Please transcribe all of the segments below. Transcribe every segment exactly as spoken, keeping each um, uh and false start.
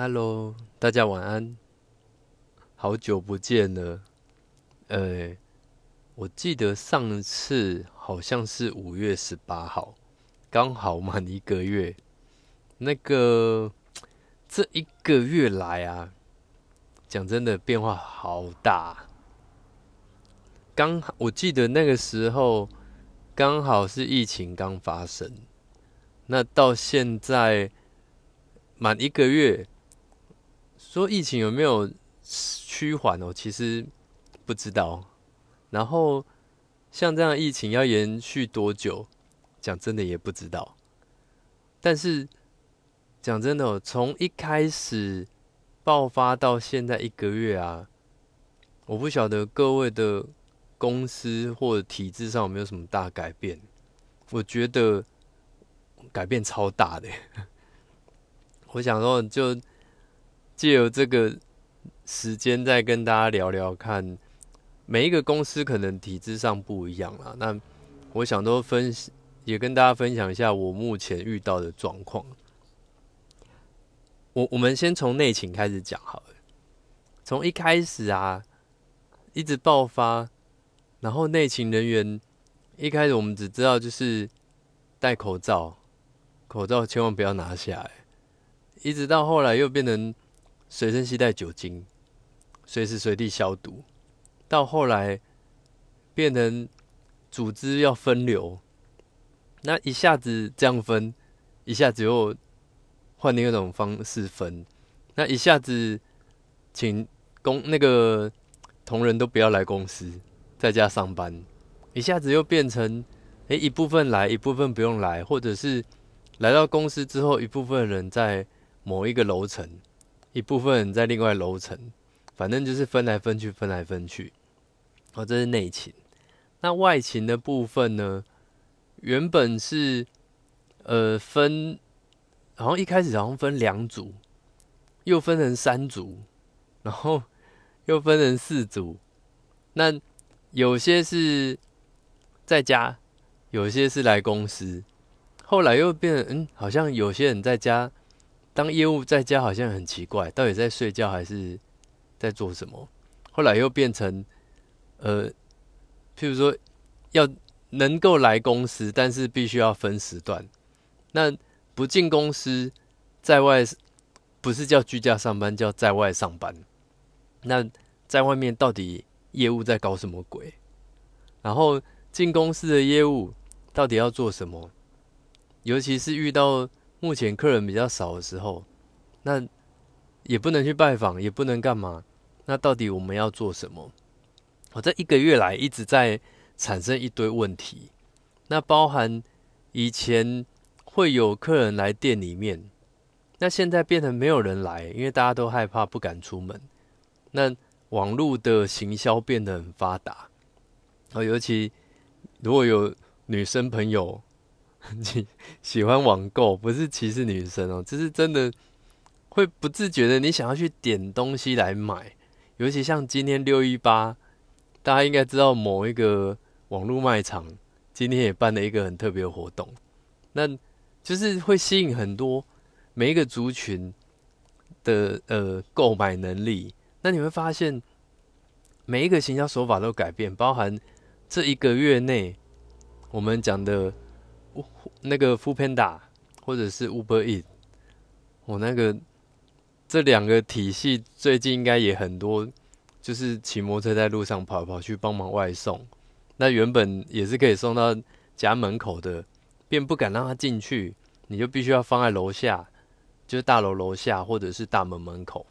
Hello，大家晚安，好久不见了。呃，我记得上次好像是五月十八号，刚好满一个月。那个这一个月来啊，讲真的变化好大。刚我记得那个时候刚好是疫情刚发生，那到现在满一个月。说疫情有没有趋缓哦？其实不知道。然后像这样疫情要延续多久，讲真的也不知道。但是讲真的哦，从一开始爆发到现在一个月啊，我不晓得各位的公司或者体制上有没有什么大改变。我觉得改变超大的。我想说就藉由这个时间再跟大家聊聊看，每一个公司可能体制上不一样啦。那我想都分也跟大家分享一下我目前遇到的状况。我我们先从内勤开始讲好了。从一开始啊，一直爆发，然后内勤人员一开始我们只知道就是戴口罩，口罩千万不要拿下来，一直到后来又变成随身携带酒精，随时随地消毒，到后来变成组织要分流，那一下子这样分，一下子又换另一种方式分，那一下子请工那个同仁都不要来公司，在家上班，一下子又变成哎、欸、一部分来，一部分不用来，或者是来到公司之后，一部分人在某一个楼层。一部分人在另外楼层，反正就是分来分去，分来分去。哦，这是内勤。那外勤的部分呢？原本是呃分，好像一开始好像分两组，又分成三组，然后又分成四组。那有些是在家，有些是来公司。后来又变成，嗯，好像有些人在家。当业务在家好像很奇怪，到底在睡觉还是在做什么？后来又变成，呃，譬如说要能够来公司，但是必须要分时段。那不进公司，在外不是叫居家上班，叫在外上班。那在外面到底业务在搞什么鬼？然后进公司的业务到底要做什么？尤其是遇到。目前客人比较少的时候，那也不能去拜访，也不能干嘛。那到底我们要做什么？我这一个月来一直在产生一堆问题。那包含以前会有客人来店里面，那现在变成没有人来，因为大家都害怕不敢出门。那网络的行销变得很发达，尤其如果有女生朋友。喜欢网购，不是歧视女生哦，就是真的会不自觉的，你想要去点东西来买，尤其像今天六一八，大家应该知道某一个网络卖场今天也办了一个很特别的活动，那就是会吸引很多每一个族群的呃购买能力。那你会发现每一个行销手法都改变，包含这一个月内我们讲的。那个 Foodpanda 或者是 Uber Eats， 我那个这两个体系最近应该也很多，就是骑摩托车在路上跑跑去帮忙外送。那原本也是可以送到家门口的，便不敢让他进去，你就必须要放在楼下，就是大楼楼下或者是大门门口，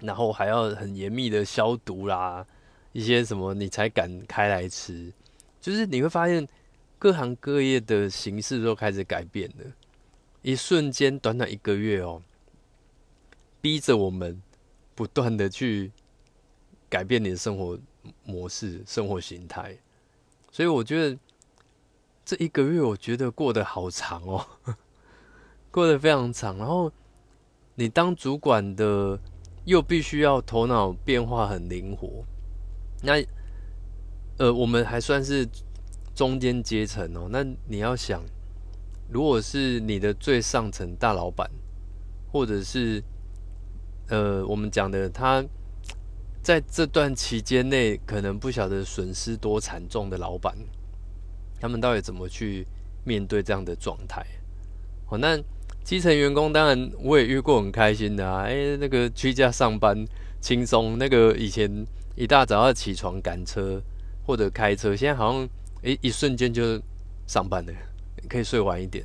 然后还要很严密的消毒啦，一些什么你才敢开来吃。就是你会发现。各行各业的形式都开始改变了，一瞬间，短短一个月哦，逼着我们不断的去改变你的生活模式、生活形态。所以我觉得这一个月，我觉得过得好长哦，过得非常长。然后你当主管的，又必须要头脑变化很灵活。那呃，我们还算是。中间阶层哦，那你要想，如果是你的最上层大老板，或者是呃，我们讲的他在这段期间内可能不晓得损失多惨重的老板，他们到底怎么去面对这样的状态？哦，那基层员工当然我也遇过很开心的啊，哎，那个居家上班轻松，那个以前一大早要起床赶车或者开车，现在好像哎一瞬间就上班了，可以睡晚一点，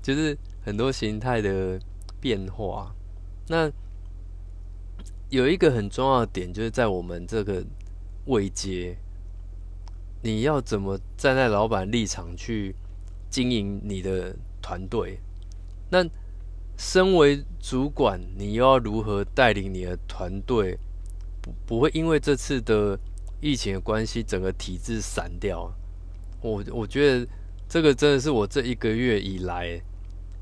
就是很多形态的变化。那有一个很重要的点，就是在我们这个位阶，你要怎么站在老板立场去经营你的团队？那身为主管，你又要如何带领你的团队，不不会因为这次的疫情的关系，整个体制散掉？我我觉得这个真的是我这一个月以来，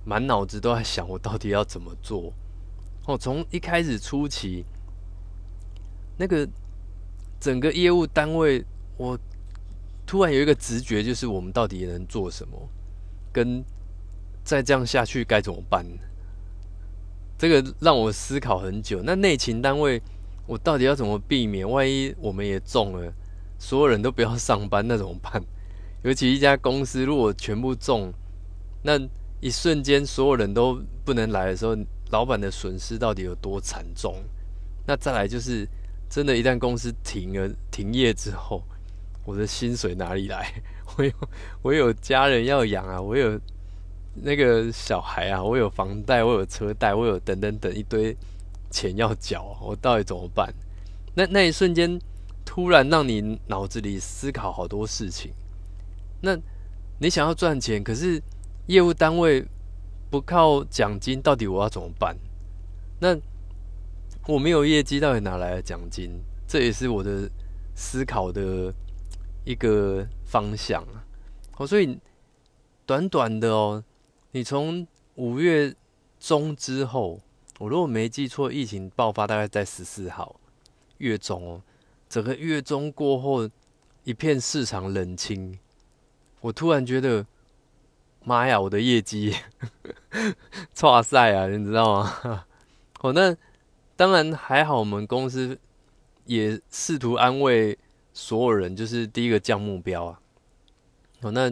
满脑子都在想我到底要怎么做。哦，从一开始初期，那个整个业务单位，我突然有一个直觉，就是我们到底能做什么，跟再这样下去该怎么办？这个让我思考很久。那内勤单位，我到底要怎么避免？万一我们也中了，所有人都不要上班，那怎么办？尤其一家公司如果全部中，那一瞬间所有人都不能来的时候，老板的损失到底有多惨重？那再来就是，真的，一旦公司停了停业之后，我的薪水哪里来？我有我有家人要养啊，我有那个小孩啊，我有房贷，我有车贷，我有等等等一堆钱要缴，我到底怎么办？那那一瞬间突然让你脑子里思考好多事情。那你想要赚钱，可是业务单位不靠奖金，到底我要怎么办？那我没有业绩，到底哪来的奖金？这也是我的思考的一个方向啊，哦，所以短短的哦，你从五月中之后，我如果没记错，疫情爆发大概在十四号月中哦，整个月中过后，一片市场冷清，我突然觉得，妈呀，我的业绩，挫赛啊，你知道吗？哦，那当然还好，我们公司也试图安慰所有人，就是第一个降目标啊。哦，那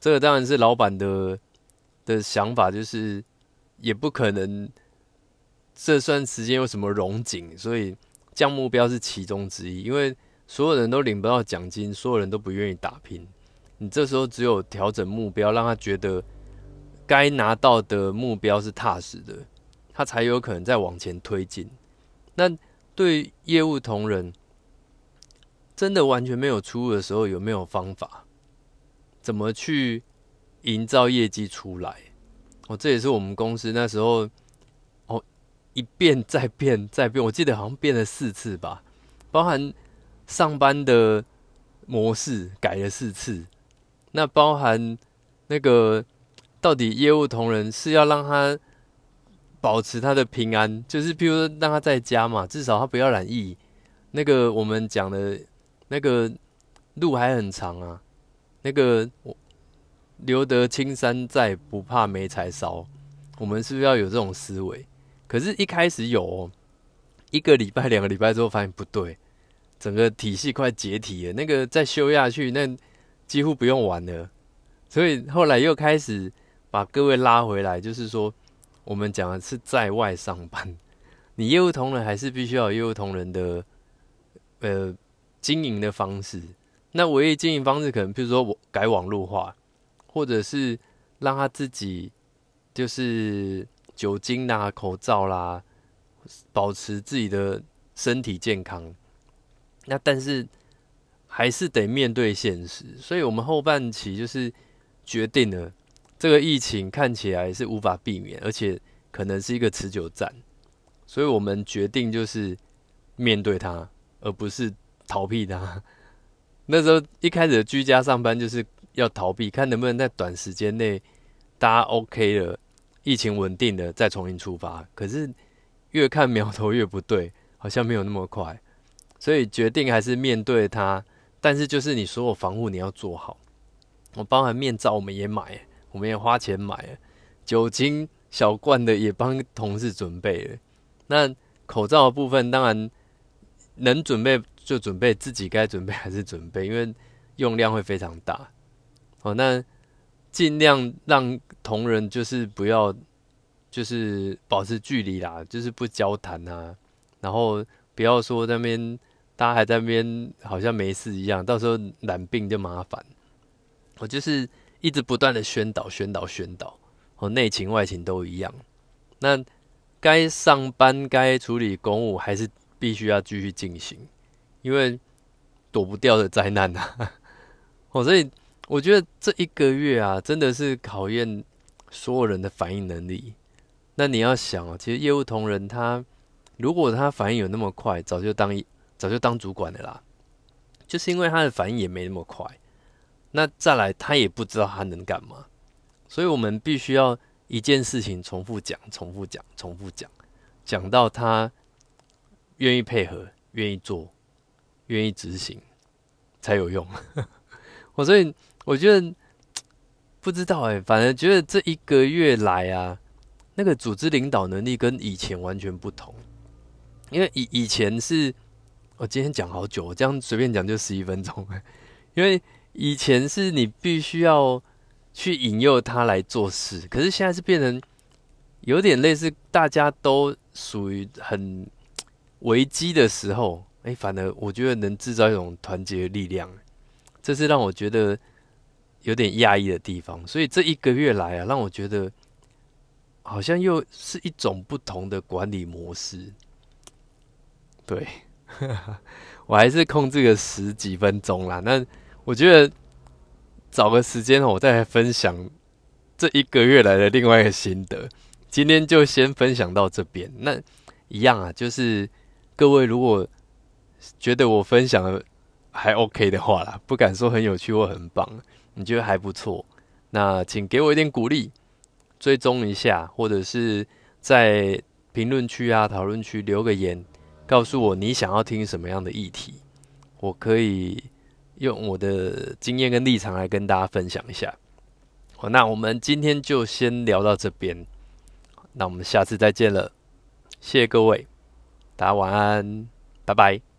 这个当然是老板的的想法，就是也不可能这段时间有什么荣景，所以降目标是其中之一。因为所有人都领不到奖金，所有人都不愿意打拼，你这时候只有调整目标，让他觉得该拿到的目标是踏实的，他才有可能再往前推进。那对业务同仁，真的完全没有出入的时候，有没有方法？怎么去营造业绩出来？哦，这也是我们公司那时候哦一变再变再变，我记得好像变了四次吧，包含上班的模式改了四次，那包含那个到底业务同仁是要让他保持他的平安，就是譬如说让他在家嘛，至少他不要染疫。那个我们讲的。那个路还很长啊，那个留得青山在，不怕没柴烧。我们是不是要有这种思维？可是，一开始有哦，一个礼拜、两个礼拜之后，发现不对，整个体系快解体了。那个再修下去，那几乎不用玩了。所以后来又开始把各位拉回来，就是说，我们讲的是在外上班，你业务同仁还是必须要有业务同仁的，呃。经营的方式，那唯一经营方式可能，譬如说我改网络化，或者是让他自己就是酒精啦、口罩啦，保持自己的身体健康。那但是还是得面对现实，所以我们后半期就是决定了，这个疫情看起来是无法避免，而且可能是一个持久战，所以我们决定就是面对它，而不是逃避的啊。那时候一开始居家上班就是要逃避，看能不能在短时间内大家 OK 了，疫情稳定了再重新出发。可是越看苗头越不对，好像没有那么快，所以决定还是面对它。但是就是你所有防护你要做好，我包含面罩我们也买，我们也花钱买，酒精小罐的也帮同事准备了。那口罩的部分，当然能准备就准备，自己该准备还是准备，因为用量会非常大。好，那尽量让同仁就是不要，就是保持距离啦，就是不交谈啊，然后不要说在那边大家还在那边好像没事一样，到时候染病就麻烦。我就是一直不断的宣导、宣导、宣导，哦，内勤外勤都一样。那该上班、该处理公务还是必须要继续进行，因为躲不掉的灾难啊。哦，所以我觉得这一个月啊，真的是考验所有人的反应能力。那你要想哦，其实业务同仁他如果他反应有那么快，早就当早就当主管了啦。就是因为他的反应也没那么快，那再来他也不知道他能干嘛，所以我们必须要一件事情重复讲、重复讲、重复讲，讲到他愿意配合、愿意做、愿意执行才有用。我所以我觉得不知道哎、欸，反正觉得这一个月来啊，那个组织领导能力跟以前完全不同，因为以以前是，我、哦、今天讲好久，我这样随便讲就十一分钟，因为以前是你必须要去引诱他来做事，可是现在是变成有点类似大家都属于很危机的时候，哎，反而我觉得能制造一种团结的力量，这是让我觉得有点讶异的地方。所以这一个月来啊，让我觉得好像又是一种不同的管理模式。对，我还是控制个十几分钟啦。那我觉得找个时间我再来分享这一个月来的另外一个心得。今天就先分享到这边。那一样啊，就是各位如果觉得我分享的还 OK 的话啦，不敢说很有趣或很棒，你觉得还不错，那请给我一点鼓励，追踪一下，或者是在评论区啊、讨论区留个言，告诉我你想要听什么样的议题，我可以用我的经验跟立场来跟大家分享一下。好，那我们今天就先聊到这边，那我们下次再见了，谢谢各位，大家晚安，拜拜。